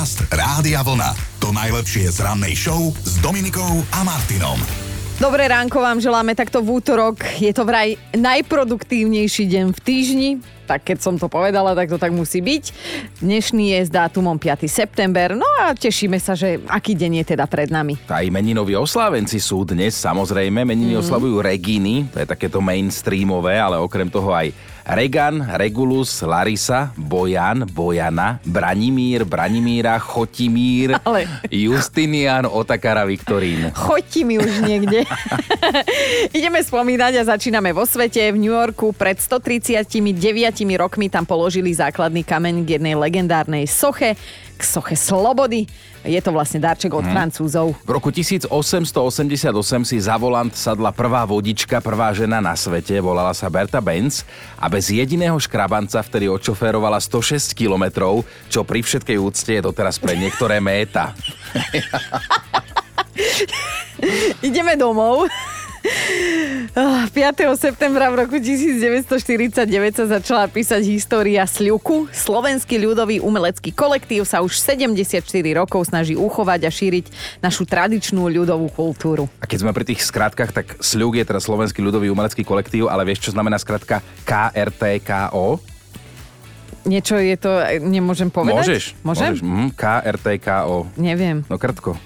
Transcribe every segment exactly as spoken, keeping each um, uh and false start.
Podcast Rádia Vlna. To najlepšie z rannej show s Dominikou a Martinom. Dobré ránko vám želáme takto v útorok. Je to vraj najproduktívnejší deň v týždni. Tak keď som to povedala, tak to tak musí byť. Dnešný je s dátumom piateho september, no a tešíme sa, že aký deň je teda pred nami. Tá imeninoví oslávenci sú dnes, samozrejme, meniny mm. oslavujú Reginy, to je takéto mainstreamové, ale okrem toho aj Regan, Regulus, Larisa, Bojan, Bojana, Branimír, Branimíra, Chotimír, ale... Justinian, Otakara, Viktorín. Choď mi už niekde. Ideme spomínať a začíname vo svete. V New Yorku pred stotridsaťdeväť rokmi tam položili základný kameň k jednej legendárnej soche, k soche Slobody. Je to vlastne darček od hmm. Francúzov. V roku tisícosemstoosemdesiatosem si za volant sadla prvá vodička, prvá žena na svete, volala sa Bertha Benz a bez jediného škrabanca vtedy odšoférovala stošesť kilometrov, čo pri všetkej úcte je doteraz pre niektoré méta. Ideme domov. piateho septembra v roku devätnásťstoštyridsaťdeväť sa začala písať história Sľuku. Slovenský ľudový umelecký kolektív sa už sedemdesiatštyri rokov snaží uchovať a šíriť našu tradičnú ľudovú kultúru. A keď sme pri tých skratkách, tak Sľuk je teraz Slovenský ľudový umelecký kolektív, ale vieš, čo znamená skratka ká er té ká ó? Niečo je to, nemôžem povedať? Môžeš. Môžem? Môžeš. Mm, ká er té ká ó. Neviem. No krtko.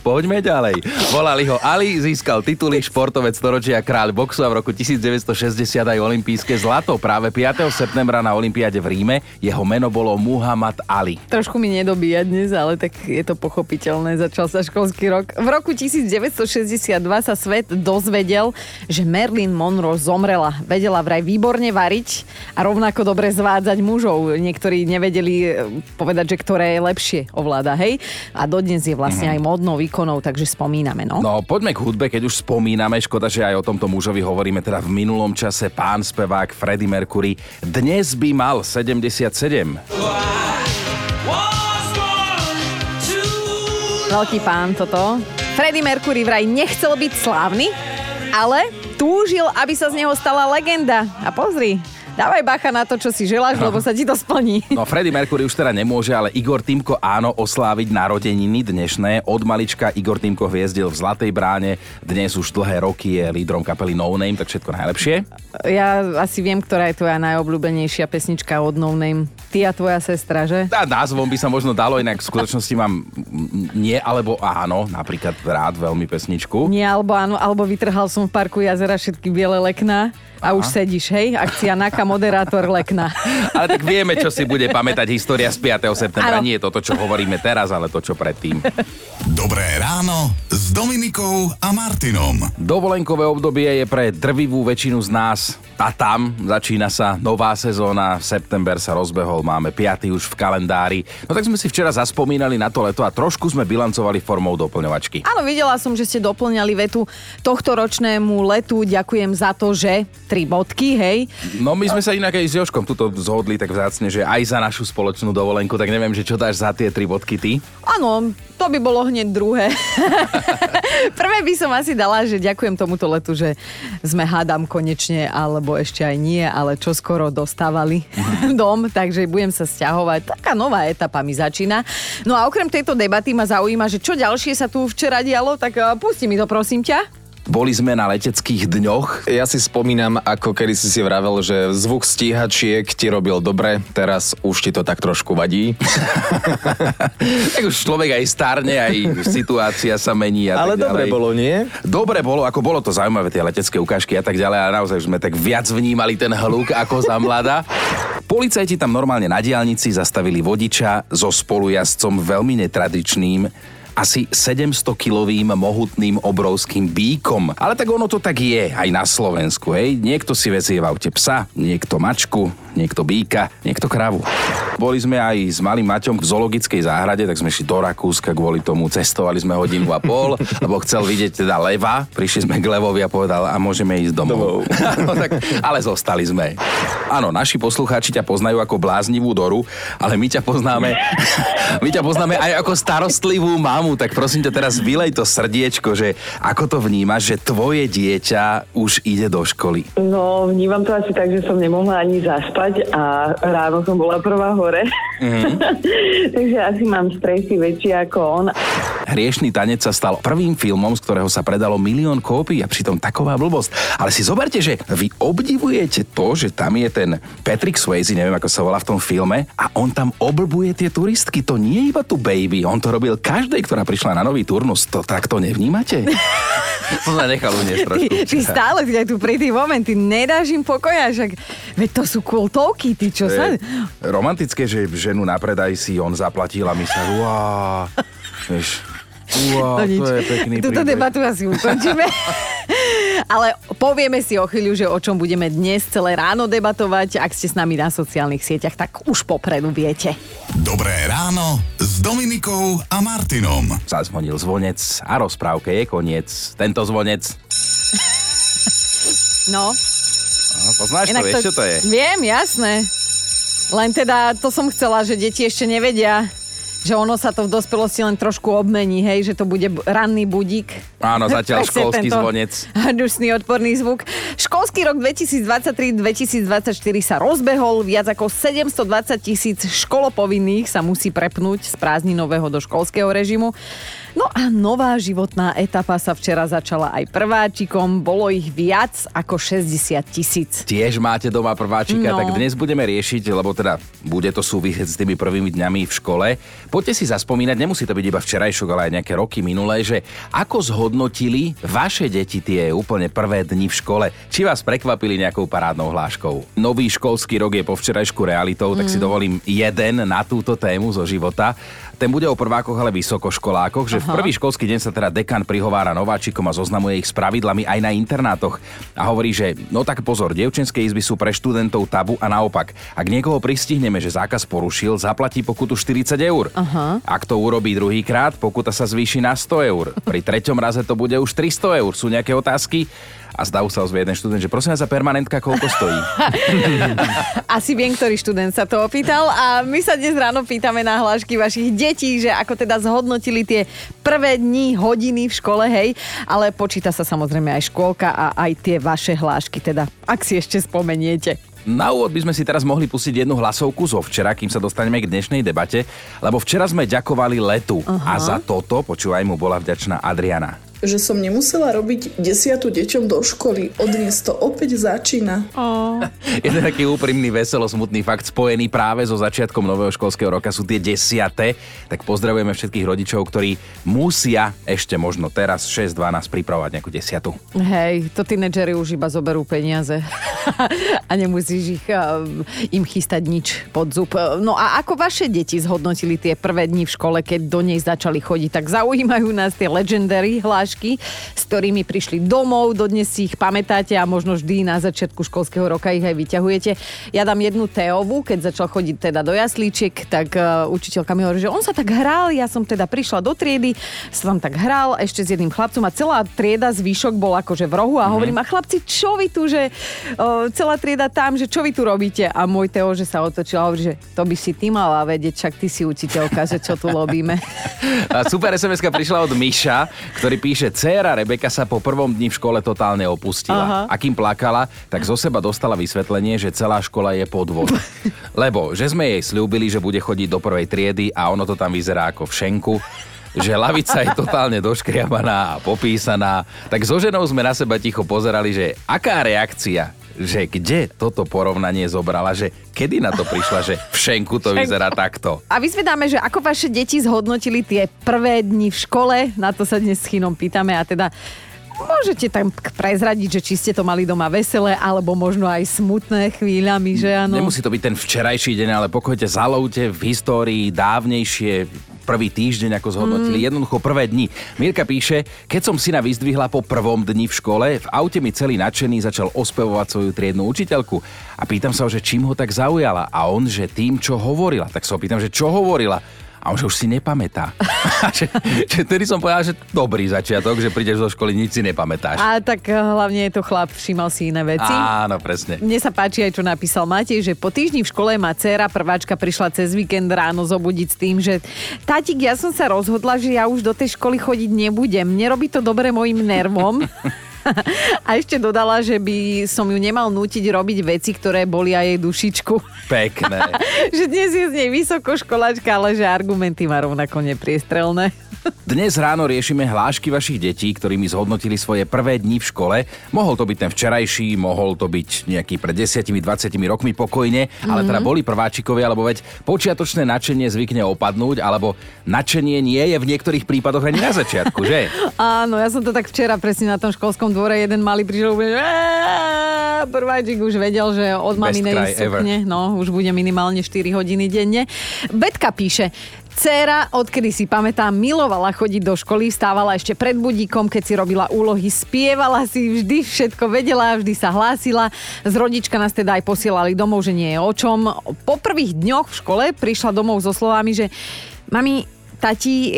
Poďme ďalej. Volali ho Ali, získal tituly športovec storočia, kráľ boxu a v roku devätnásťstošesťdesiat aj olympijské zlato. Práve piateho septembra na olympiáde v Ríme jeho meno bolo Muhammad Ali. Trošku mi nedobíja dnes, ale tak je to pochopiteľné. Začal sa školský rok. V roku devätnásťstošesťdesiatdva sa svet dozvedel, že Marilyn Monroe zomrela. Vedela vraj výborne variť a rovnako dobre zvádzať mužov. Niektorí nevedeli povedať, že ktoré je lepšie ovláda, hej? A dodnes je vlastne aj modný výkonov, takže spomíname, no. No, poďme k hudbe, keď už spomíname. Škoda, že aj o tomto mužovi hovoríme teda v minulom čase. Pán spevák Freddie Mercury dnes by mal sedemdesiatsedem. Veľký pán toto. Freddie Mercury vraj nechcel byť slávny, ale túžil, aby sa z neho stala legenda. A pozri, dávaj bacha na to, čo si želáš, lebo sa ti to splní. No, Freddie Mercury už teda nemôže, ale Igor Týmko áno, osláviť narodeniny dnešné. Od malička Igor Týmko hviezdil v Zlatej bráne. Dnes už dlhé roky je lídrom kapely No Name, tak všetko najlepšie. Ja asi viem, ktorá je tvoja najobľúbenejšia pesnička od No Name. Ty a tvoja sestra, že? Tá názvom by sa možno dalo, inak v skutočnosti mám nie alebo áno, napríklad rád veľmi pesničku. Nie alebo áno, alebo vytrhal som v parku jazera všetky biele lekná. A aha, už sedíš, hej? Akcia Naka, moderátor Lekna. Ale tak vieme, čo si bude pamätať história z piateho septembra. Ano. Nie je to to, čo hovoríme teraz, ale to, čo predtým. Dobré ráno s Dominikou a Martinom. Dovolenkové obdobie je pre drvivú väčšinu z nás a tam začína sa nová sezóna. September sa rozbehol, máme piaty už v kalendári. No tak sme si včera zaspomínali na to leto a trošku sme bilancovali formou doplňovačky. Áno, videla som, že ste doplňali vetu tohto ročnému letu. Ďakujem za to, že... Tri bodky, hej. No my sme sa inak aj s Jožkom tuto zhodli tak vzácne, že aj za našu spoločnú dovolenku, tak neviem, že čo dáš za tie tri bodky ty? Áno, to by bolo hneď druhé. Prvé by som asi dala, že ďakujem tomuto letu, že sme hádam konečne, alebo ešte aj nie, ale čo skoro dostávali dom, takže budem sa sťahovať. Taká nová etapa mi začína. No a okrem tejto debaty ma zaujíma, že čo ďalšie sa tu včera dialo, tak pusti mi to, prosím ťa. Boli sme na leteckých dňoch. Ja si spomínam, ako kedy si si vravel, že zvuk stíhačiek ti robil dobre, teraz už ti to tak trošku vadí. Tak už človek aj starne, aj situácia sa mení a tak. Ale ďalej. Dobre bolo, nie? Dobre bolo, ako bolo to zaujímavé, tie letecké ukážky a tak ďalej, a naozaj sme tak viac vnímali ten hluk, ako za mladá. Policajti tam normálne na diaľnici zastavili vodiča so spolujazdcom veľmi netradičným, asi sedemstokilovým mohutným obrovským bíkom. Ale tak ono to tak je aj na Slovensku, hej. Niekto si vezie v aute psa, niekto mačku, niekto bíka, niekto kravu. Boli sme aj s malým Maťom v zoologickej záhrade, tak sme šli do Rakúska kvôli tomu, cestovali sme hodinu a pol, lebo chcel vidieť teda leva. Prišli sme k levovi a povedal, a môžeme ísť domov. No, tak, ale zostali sme. Áno, naši poslucháči ťa poznajú ako bláznivú Doru, ale my ťa poznáme, my ťa poznáme aj ako starostlivú mamu. Tak prosím ťa teraz vylej to srdiečko, že ako to vnímaš, že tvoje dieťa už ide do školy? No, vnímam to asi tak, že som nemohla ani zaspať a ráno som bola prvá horúca. skore. Mm-hmm. Takže asi mám stresy väčšie ako on. Hriešný tanec sa stal prvým filmom, z ktorého sa predalo milión kópií a pritom taková blbosť. Ale si zoberte, že vy obdivujete to, že tam je ten Patrick Swayze, neviem ako sa volá v tom filme, a on tam oblbuje tie turistky. To nie je iba tu baby, on to robil každej, ktorá prišla na nový turnus. To takto nevnímate? To sa nechal uniesť trošku. Ty, ty stále ty aj tu pri tých momenty nedáš im pokoja, však veď to sú kultovky, ty čo sa... Romantické, že ženu na predaj si on zaplatil a my sa... Uááá, vieš, uááá, no to je pekný príbeh. Túto debatu asi ukončíme. Ale povieme si o chvíľu, že o čom budeme dnes celé ráno debatovať. Ak ste s nami na sociálnych sieťach, tak už popredu viete. Dobré ráno s Dominikou a Martinom. Zazvonil zvonec a rozprávke je koniec. Tento zvonec. No. no poznáš to, vieš, to, čo to je? Viem, jasné. Len teda to som chcela, že deti ešte nevedia, že ono sa to v dospelosti len trošku obmení, hej, že to bude ranný budík. Áno, zatiaľ školský zvonec. Dušný odporný zvuk. Školský rok dvetisíctridsaťtri dvetisíctridsaťštyri sa rozbehol, viac ako sedemstodvadsať tisíc školopovinných sa musí prepnúť z prázdninového do školského režimu. No a nová životná etapa sa včera začala aj prváčikom. Bolo ich viac ako šesťdesiat tisíc. Tiež máte doma prváčika, no. Tak dnes budeme riešiť, lebo teda bude to súvisieť s tými prvými dňami v škole. Poďte si zaspomínať, nemusí to byť iba včerajšok, ale aj nejaké roky minulé, že ako zhodnotili vaše deti tie úplne prvé dni v škole. Či vás prekvapili nejakou parádnou hláškou. Nový školský rok je po včerajšku realitou, tak mm. si dovolím jeden na túto tému zo života. Ten bude o prvákoch, ale vysokoškolákoch, že v prvý školský deň sa teda dekan prihovára nováčikom a zoznamuje ich s pravidlami aj na internátoch. A hovorí, že no tak pozor, dievčenské izby sú pre študentov tabu a naopak. Ak niekoho pristihneme, že zákaz porušil, zaplatí pokutu štyridsať eur. Aha. Ak to urobí druhýkrát, pokuta sa zvýši na sto eur. Pri treťom raze to bude už tristo eur. Sú nejaké otázky? A zdav sa ozve jeden študent, že prosím vás, za permanentka koľko stojí? Asi viem, ktorý študent sa to opýtal. A my sa dnes ráno pýtame na hlášky vašich detí, že ako teda zhodnotili tie prvé dni, hodiny v škole, hej. Ale počíta sa samozrejme aj škôlka a aj tie vaše hlášky, teda ak si ešte spomeniete. Na úvod by sme si teraz mohli pustiť jednu hlasovku zo včera, kým sa dostaneme k dnešnej debate, lebo včera sme ďakovali letu. Aha. A za toto, počúvaj, mu bola vďačná Adriana. Že som nemusela robiť desiatu deťom do školy. Od dnes to opäť začína. Oh. Jeden taký úprimný, veselo, smutný fakt spojený práve so začiatkom nového školského roka sú tie desiate. Tak pozdravujeme všetkých rodičov, ktorí musia ešte možno teraz šesť dvanásť pripravovať nejakú desiatu. Hej, to tínedžeri už iba zoberú peniaze. A nemusíš ich, im chystať nič pod zub. No a ako vaše deti zhodnotili tie prvé dni v škole, keď do nej začali chodiť? Tak zaujímajú nás tie legendary hlášky, s ktorými prišli domov, dodnes si ich pamätáte a možno vždy na začiatku školského roka ich aj vyťahujete. Ja dám jednu Teovu, keď začal chodiť teda do jaslíčiek, tak uh, učiteľka mi hovorí, že on sa tak hral, ja som teda prišla do triedy, sa tam tak hral ešte s jedným chlapcom a celá trieda zvyšok bol akože v rohu a hovorím, mm-hmm. a chlapci, čo vy tu, že uh, celá trieda tam, že čo vy tu robíte? A môj Teo, že sa otočil a hovorí, že to by si ty mala vedieť, však ty si učiteľka, že čo tu robíme. A super es em eska prišla od Miša, ktorý píše, že dcéra Rebeka sa po prvom dni v škole totálne opustila. Aha. A kým plakala, tak zo seba dostala vysvetlenie, že celá škola je podvod. Lebo že sme jej sľúbili, že bude chodiť do prvej triedy a ono to tam vyzerá ako v šenku. Že lavica je totálne doškriabaná a popísaná. Tak so ženou sme na seba ticho pozerali, že aká reakcia, že kde toto porovnanie zobrala, že kedy na to prišla, že v šenku to vyzerá takto. A vyzvedáme, že ako vaše deti zhodnotili tie prvé dni v škole, na to sa dnes s Chynom pýtame a teda môžete tam prezradiť, že či ste to mali doma veselé, alebo možno aj smutné chvíľami, že áno. Nemusí to byť ten včerajší deň, ale pokojte, zalovte v histórii dávnejšie prvý týždeň, ako zhodnotili, mm. jednoducho prvé dni. Mirka píše, keď som syna vyzdvihla po prvom dni v škole, v aute mi celý nadšený začal ospevovať svoju triednu učiteľku a pýtam sa ho, že čím ho tak zaujala a on, že tým, čo hovorila. Tak sa ho pýtam, že čo hovorila? A on, že už si nepamätá. že, že tedy som povedal, že dobrý začiatok, že prídeš zo školy, nič si nepamätáš. A tak hlavne je to chlap, všímal si iné veci. Áno, presne. Mne sa páči aj, čo napísal Matej, že po týždni v škole má dcéra prváčka prišla cez víkend ráno zobudiť s tým, že tátik, ja som sa rozhodla, že ja už do tej školy chodiť nebudem. Nerobí to dobre mojim nervom. A ešte dodala, že by som ju nemal nútiť robiť veci, ktoré bolia jej dušičku. Pekné. Že dnes je z nej vysokoškoláčka, ale že argumenty má rovnako nepriestrelné. Dnes ráno riešime hlášky vašich detí, ktorými zhodnotili svoje prvé dni v škole. Mohol to byť ten včerajší, mohol to byť nejaký pred desiatimi dvadsiatimi rokmi pokojne, ale mm-hmm. teda boli prváčikovia, alebo veď počiatočné nadšenie zvykne opadnúť, alebo nadšenie nie je v niektorých prípadoch ani na začiatku, že? Áno, ja som to tak včera presne na tom školskom dvore, jeden malý prišiel, prváčik už vedel, že od maminej sukne, no už bude minimálne štyri hodiny denne. Betka píše: Céra, odkedy si pamätám, milovala chodiť do školy, vstávala ešte pred budíkom, keď si robila úlohy, spievala si, vždy všetko vedela, vždy sa hlásila. Z rodička nás teda aj posielali domov, že nie je o čom. Po prvých dňoch v škole prišla domov so slovami, že mami, tati,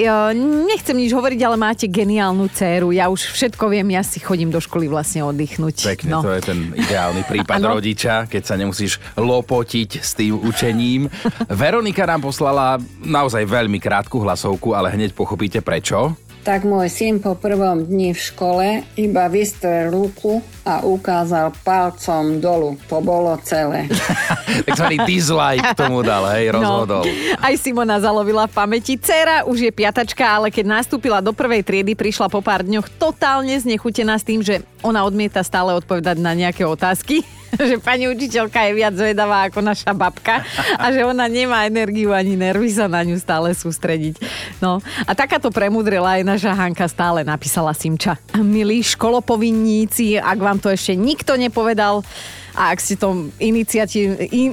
nechcem nič hovoriť, ale máte geniálnu dcéru, ja už všetko viem, ja si chodím do školy vlastne oddychnúť. Pekne, no. To je ten ideálny prípad rodiča, keď sa nemusíš lopotiť s tým učením. Veronika nám poslala naozaj veľmi krátku hlasovku, ale hneď pochopíte prečo. Tak môj syn po prvom dni v škole iba vystrel ruku a ukázal palcom dolu. To bolo celé. Takzvaný dislike tomu dal, hej, rozhodol. No. Aj Simona zalovila v pamäti. Dcéra už je piatačka, ale keď nastúpila do prvej triedy, prišla po pár dňoch totálne znechutená s tým, že ona odmieta stále odpovedať na nejaké otázky. Že pani učiteľka je viac zvedavá ako naša babka a že ona nemá energiu ani nervy sa na ňu stále sústrediť. No a takáto premudrila aj naša Hanka, stále napísala Simča. Milí školopovinníci, ak vám to ešte nikto nepovedal a ak ste to iniciatívne... In...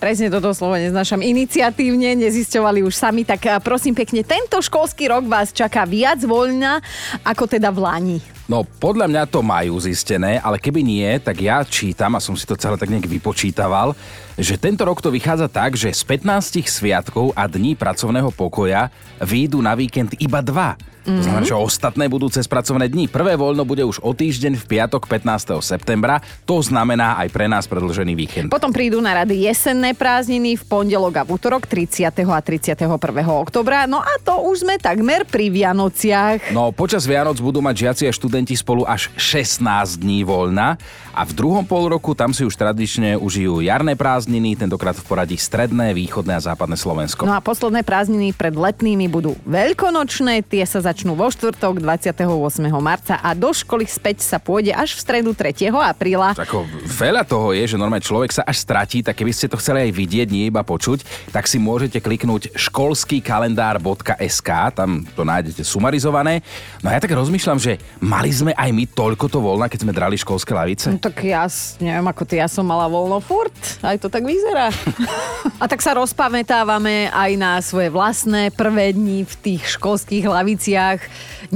Presne toto slovo neznášam. Iniciatívne nezisťovali už sami, tak prosím pekne, tento školský rok vás čaká viac voľna, ako teda v lani. No, podľa mňa to majú zistené, ale keby nie, tak ja čítam, a som si to celé tak nejak vypočítaval, že tento rok to vychádza tak, že z pätnástich sviatkov a dní pracovného pokoja výjdu na víkend iba dva. Mm-hmm. To znamená, že ostatné budú cez pracovné dni. Prvé voľno bude už o týždeň v piatok pätnásteho septembra. To znamená aj pre nás predĺžený víkend. Potom prídu na rady jesenné prázdniny v pondelok a v útorok tridsiateho a tridsiateho prvého októbra. No a to už sme takmer pri Vianociach. No počas Vianoc budú mať žiaci a študenti spolu až šestnásť dní voľna. A v druhom polroku tam si už tradične užijú jarné prázdniny, tentokrát v poradí stredné, východné a západné Slovensko. No a posledné prázdniny pred letnými budú veľkonočné, tie sa začnú vo štvrtok dvadsiateho ôsmeho marca a do školy späť sa pôjde až v stredu tretieho apríla. Tako veľa toho je, že normálne človek sa až stratí, tak keby ste to chceli aj vidieť, nie iba počuť, tak si môžete kliknúť školský kalendár bodka es ká, tam to nájdete sumarizované. No a ja tak rozmýšľam, že mali sme aj my toľko to voľna, keď sme drali školské lavice. No tak ja, neviem ako ty, ja som mala voľno furt, aj to tak vyzerá. A tak sa rozpamätávame aj na svoje vlastné prvé dni v tých školských laviciach.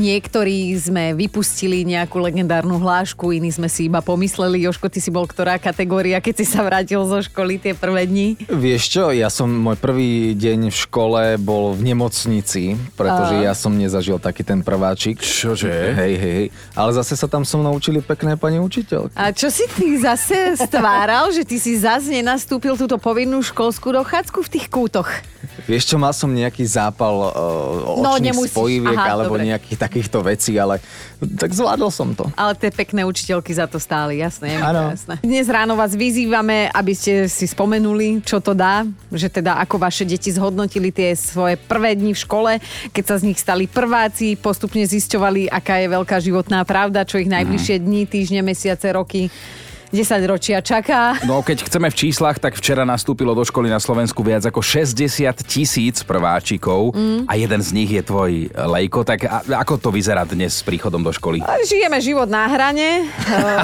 Niektorí sme vypustili nejakú legendárnu hlášku, iní sme si iba pomysleli. Jožko, ty si bol ktorá kategória, keď si sa vrátil zo školy tie prvé dni? Vieš čo, ja som, môj prvý deň v škole bol v nemocnici, pretože a... ja som nezažil taký ten prváčik. Čože? Hej, hej, hej. Ale zase sa tam som naučili pekné pani učiteľky. A čo si ty zase stváral, že ty si zase nenastúpil túto povinnú školskú dochádzku v tých kútoch? Vieš čo, mal som nejaký zápal uh, očných no, spojiviek. Aha, alebo dobre. Nejakých takýchto vecí, ale tak zvládol som to. Ale tie pekné učiteľky za to stáli, jasné. jasné. Dnes ráno vás vyzývame, aby ste si spomenuli, čo to dá, že teda ako vaše deti zhodnotili tie svoje prvé dni v škole, keď sa z nich stali prváci, postupne zisťovali, aká je veľká životná pravda, čo ich najbližšie dni, týždne, mesiace, roky, desaťročia čaká. No keď chceme v číslach, tak včera nastúpilo do školy na Slovensku viac ako šesťdesiat tisíc prváčikov mm. a jeden z nich je tvoj Lejko. Tak a, ako to vyzerá dnes s príchodom do školy? Žijeme život na hrane.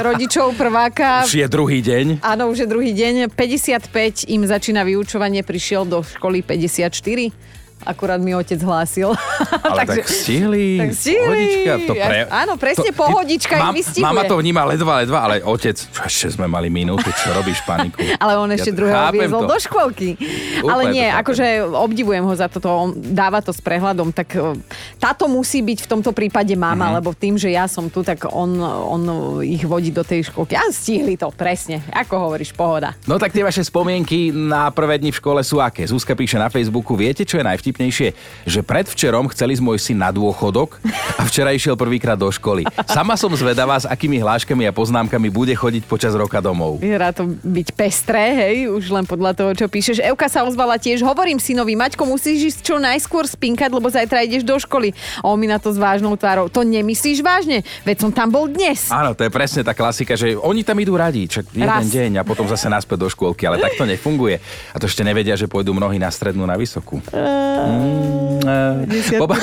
Rodičov prváka. Už je druhý deň. Áno, už je druhý deň. päťdesiatpäť im začína vyučovanie, prišiel do školy päťdesiatštyri. Akurát mi otec hlásil. Ale Takže, tak stihli. Tak stihli. Hodička, to pre... Áno, presne to, pohodička im vystihuje. Mama to vníma ledva, ledva, ale otec, ešte sme mali minútu, čo robíš paniku. Ale on ešte ja druhého viezol do škôlky. Ale nie, akože obdivujem ho za toto, on dáva to s prehľadom, tak táto musí byť v tomto prípade mama, mm-hmm. lebo tým, že ja som tu, tak on, on ich vodí do tej škôlky. A stihli to, presne. Ako hovoríš, pohoda. No tak tie vaše spomienky na prvé dni v škole sú aké? Zuzka píše na Facebooku, viete, čo je najvtipnejšie? najvtipnejšie, že predvčerom chceli ísť môj syn na dôchodok a včera išiel prvýkrát do školy. Sama som zvedavá, s akými hláškami a poznámkami bude chodiť počas roka domov. Vyzerá to byť pestré, hej, už len podľa toho, čo píšeš. Evka sa ozvala tiež, hovorím synovi, Maťko, musíš ísť čo najskôr spinkať, lebo zajtra ideš do školy. A on mi na to s vážnou tvárou, to nemyslíš vážne, veď som tam bol dnes. Áno, to je presne tá klasika, že oni tam idú radi, čo jeden Raz. deň a potom zase naspäť do škôlky, ale tak to nefunguje. A to ešte nevedia, že pôjdu mnohí na strednú, na vysokú. Mm, e, poba-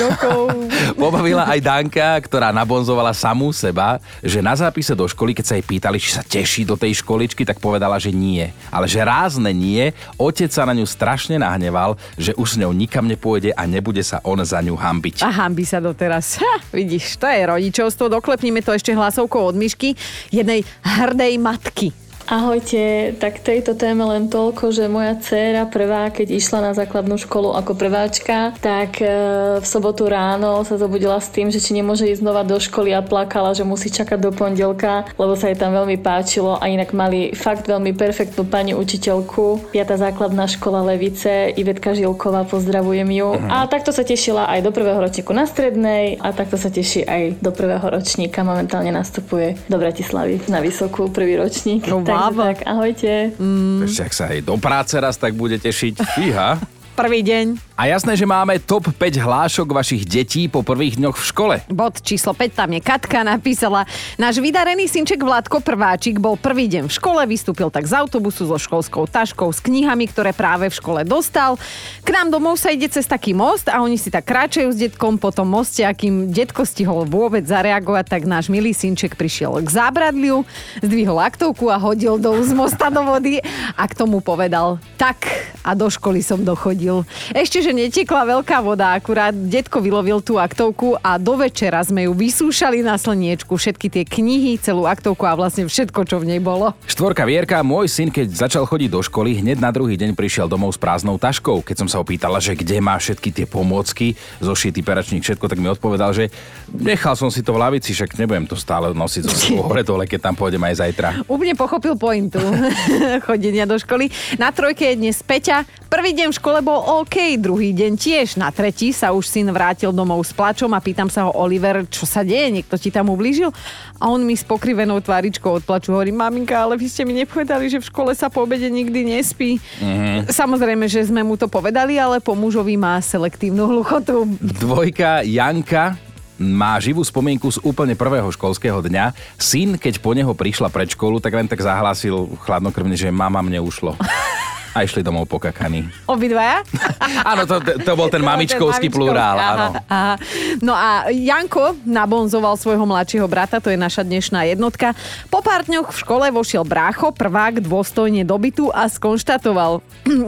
Pobavila aj Danka, ktorá nabonzovala samú seba, že na zápise do školy, keď sa jej pýtali, či sa teší do tej školičky, tak povedala, že nie. Ale že rázne nie, otec sa na ňu strašne nahneval, že už s ňou nikam nepôjde a nebude sa on za ňu hanbiť. A hanbi sa doteraz. Ha, vidíš, to je rodičovstvo. Doklepníme to ešte hlasovkou od Myšky, jednej hrdej matky. Ahojte, tak tejto téme len toľko, že moja dcéra prvá, keď išla na základnú školu ako prváčka, tak v sobotu ráno sa zobudila s tým, že či nemôže ísť znova do školy a plakala, že musí čakať do pondelka, lebo sa jej tam veľmi páčilo a inak mali fakt veľmi perfektnú pani učiteľku. Piata základná škola Levice, Ivetka Žilková, pozdravujem ju. A takto sa tešila aj do prvého ročníku na strednej a takto sa teší aj do prvého ročníka. Momentálne nastupuje do Bratislavy na vysokú prvý ročník. Tak, ahojte. Mm. Však sa aj do práce raz tak bude tešiť. Fíha. Prvý deň. A jasné, že máme top päť hlášok vašich detí po prvých dňoch v škole. Bod číslo päť, tam je Katka, napísala: náš vydarený synček Vládko Prváčik bol prvý deň v škole, vystúpil tak z autobusu so školskou taškou s knihami, ktoré práve v škole dostal. K nám domov sa ide cez taký most a oni si tak kráčajú s detkom po tom moste, akým detko stihol vôbec zareagovať, tak náš milý synček prišiel k zábradliu, zdvihol aktovku a hodil dolu z mosta do vody a k tomu povedal: tak a do školy som dochodil. Ešte že netiekla veľká voda, akurát detko vylovil tú aktovku a do večera sme ju vysúšali na slniečku. Všetky tie knihy, celú aktovku a vlastne všetko, čo v nej bolo. Štvorka Vierka, môj syn, keď začal chodiť do školy, hneď na druhý deň prišiel domov s prázdnou taškou. Keď som sa opýtala, že kde má všetky tie pomôcky, zošity, peračník, všetko, tak mi odpovedal, že nechal som si to v lavici, však nebudem to stále nosiť zo sebou hore dole, keď tam pôjdem aj zajtra. Úplne pochopil pointu chodenia do školy. Na trojke je dnes Peťa. Prvý deň v škole bol OK, druhý Druhý deň tiež, na tretí sa už syn vrátil domov s plačom a pýtam sa ho: Oliver, čo sa deje, niekto ti tam ublížil? A on mi s pokrivenou tváričkou od plaču hovorí: maminka, ale vy ste mi nepovedali, že v škole sa po obede nikdy nespí. Mm-hmm. Samozrejme, že sme mu to povedali, ale po mužovi má selektívnu hluchotu. Dvojka Janka má živú spomienku z úplne prvého školského dňa. Syn, keď po neho prišla pred školu, tak len tak zahlásil chladnokrvne, že mama, mne ušlo. A išli domov pokakaní. Obidvaja? Áno, to, to bol ten to mamičkovský ten plurál. Aha, áno. Aha. No a Janko nabonzoval svojho mladšieho brata, to je naša dnešná jednotka. Po pár dňoch v škole vošiel brácho, prvák, dôstojne do bytu a skonštatoval: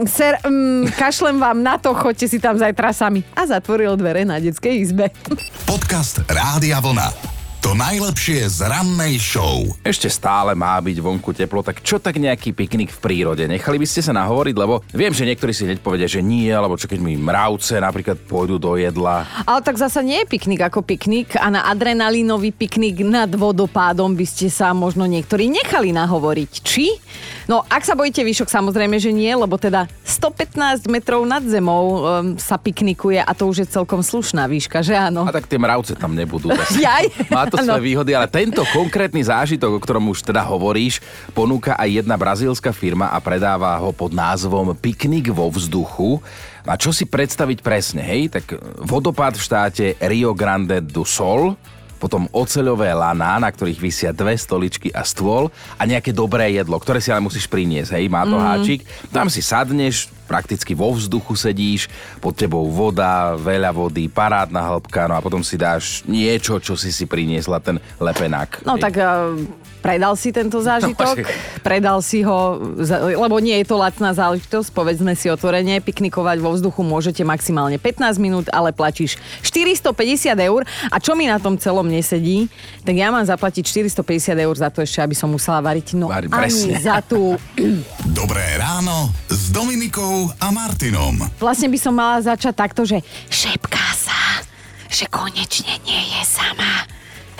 Ser, um, kašlem vám na to, choďte si tam zajtra sami. A zatvoril dvere na detskej izbe. Podcast Rádia Vlna. To najlepšie z rannej show. Ešte stále má byť vonku teplo, tak čo tak nejaký piknik v prírode? Nechali by ste sa nahovoriť, lebo viem, že niektorí si hneď povedia, že nie, alebo čo keď mi mravce napríklad pôjdu do jedla. Ale tak zasa nie je piknik ako piknik a na adrenalínový piknik nad vodopádom by ste sa možno niektorí nechali nahovoriť. Či? No, ak sa bojíte výšok, samozrejme, že nie, lebo teda stopätnásť metrov nad zemou um, sa piknikuje a to už je celkom slušná výška, že áno? A tak tie mravce tam nebudú. Jaj? To svoje výhody, ale tento konkrétny zážitok, o ktorom už teda hovoríš, ponúka aj jedna brazílska firma a predáva ho pod názvom Piknik vo vzduchu. A čo si predstaviť presne, hej? Tak vodopád v štáte Rio Grande do Sul, potom oceľové laná, na ktorých visia dve stoličky a stôl a nejaké dobré jedlo, ktoré si ale musíš priniesť, hej, má to mm. háčik. Tam si sadneš, prakticky vo vzduchu sedíš, pod tebou voda, veľa vody, parádna hĺbka, no a potom si dáš niečo, čo si si priniesla, ten lepenák. No tak uh, predal si tento zážitok, no, predal si ho, lebo nie je to lacná záležitosť, povedzme si otvorene, piknikovať vo vzduchu môžete maximálne pätnásť minút, ale platíš štyristopäťdesiat eur a čo mi na tom celom nesedí, tak ja mám zaplatiť štyristopäťdesiat eur za to ešte, aby som musela variť, no Vári, ani za tú... Dobré ráno s Dominikou a Martinom. Vlastne by som mala začať takto, že šepká sa, že konečne nie je sama.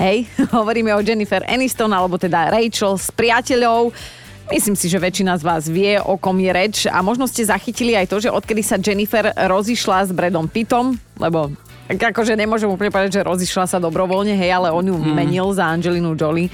Hej, hovoríme o Jennifer Aniston, alebo teda Rachel s priateľou. Myslím si, že väčšina z vás vie, o kom je reč a možno ste zachytili aj to, že odkedy sa Jennifer rozišla s Bradom Pittom, lebo tak akože nemôžem úplne povedať, že rozišla sa dobrovoľne, hej, ale on ju mm. menil za Angelinu Jolie.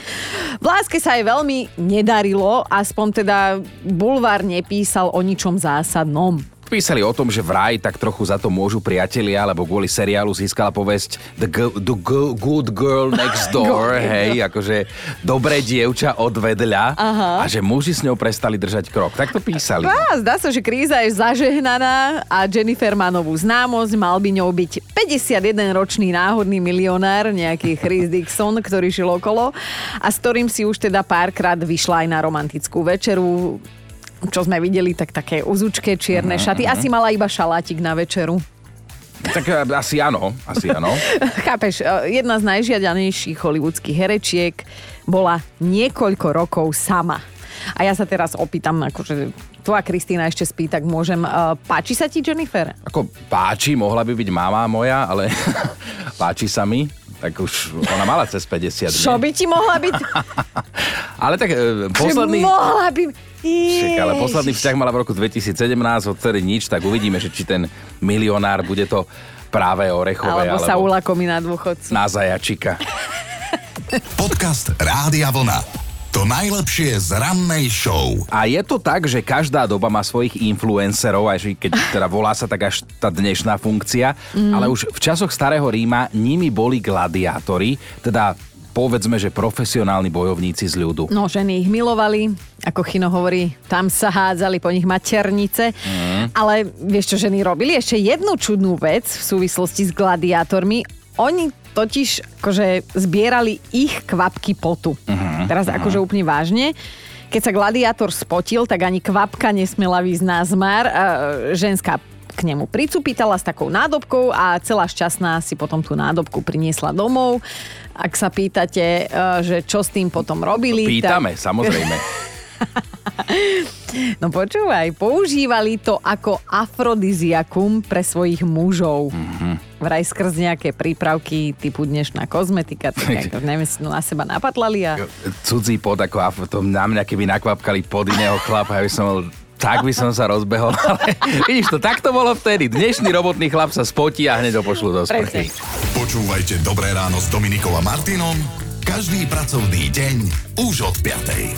V láske sa jej veľmi nedarilo, aspoň teda bulvár nepísal o ničom zásadnom. Písali o tom, že vraj tak trochu za to môžu priatelia, lebo kvôli seriálu získala povesť The, go, the go, Good Girl Next Door, hej, akože dobré dievča od vedľa. Aha. A že muži s ňou prestali držať krok. Tak to písali. Á, zdá sa, že kríza je zažehnaná a Jennifer má novú známosť, mal by ňou byť päťdesiatjedenročný náhodný milionár, nejaký Chris Dixon, ktorý žil okolo a s ktorým si už teda párkrát vyšla aj na romantickú večeru. Čo sme videli, tak také uzučké čierne šaty. Asi mala iba šalátik na večeru. Tak asi áno, asi áno. Chápeš, jedna z najžiadanejších hollywoodských herečiek bola niekoľko rokov sama. A ja sa teraz opýtam, akože tvoja Kristína ešte spí, tak môžem. Páči sa ti, Jennifer? Ako páči, mohla by byť máma moja, ale páči sa mi. Tak už ona mala cez päťdesiat. Čo by ti mohla byť? Ale tak e, posledný... mohla by... Však, ale posledný vzťah mala v roku dvetisícsedemnásť, odtedy nič, tak uvidíme, že či ten milionár bude to práve orechové. Alebo, alebo sa ulakomí na dôchodcu. Na zajačika. Podcast Rádia Vlna. To najlepšie z rannej show. A je to tak, že každá doba má svojich influencerov, aj keď teda volá sa tak až tá dnešná funkcia, mm. ale už v časoch starého Ríma nimi boli gladiátori, teda povedzme, že profesionálni bojovníci z ľudu. No, ženy ich milovali, ako Chino hovorí, tam sa hádzali po nich maternice, mm. ale vieš čo ženy robili? Ešte jednu čudnú vec v súvislosti s gladiátormi. Oni totiž akože zbierali ich kvapky potu. Uh-huh, Teraz uh-huh. akože úplne vážne. Keď sa gladiátor spotil, tak ani kvapka nesmela výsť na zmar. E, ženská k nemu pricupítala s takou nádobkou a celá šťastná si potom tú nádobku priniesla domov. Ak sa pýtate, e, že čo s tým potom robili... Pýtame, tak... samozrejme. No počúvaj, používali to ako afrodiziakum pre svojich mužov. Uh-huh. Vraj skrz nejaké prípravky typu dnešná kozmetika, tak ako neviem, si na seba napatlali a... Cudzí pod, ako a to na mňa keby nakvapkali pod iného chlapa, aby som bol... Tak by som sa rozbehol, ale vidíš to, tak to bolo vtedy. Dnešný robotný chlap sa spotí a hneď ho pošlu do sprchy. Počúvajte Dobré ráno s Dominikou a Martinom každý pracovný deň už od piatej.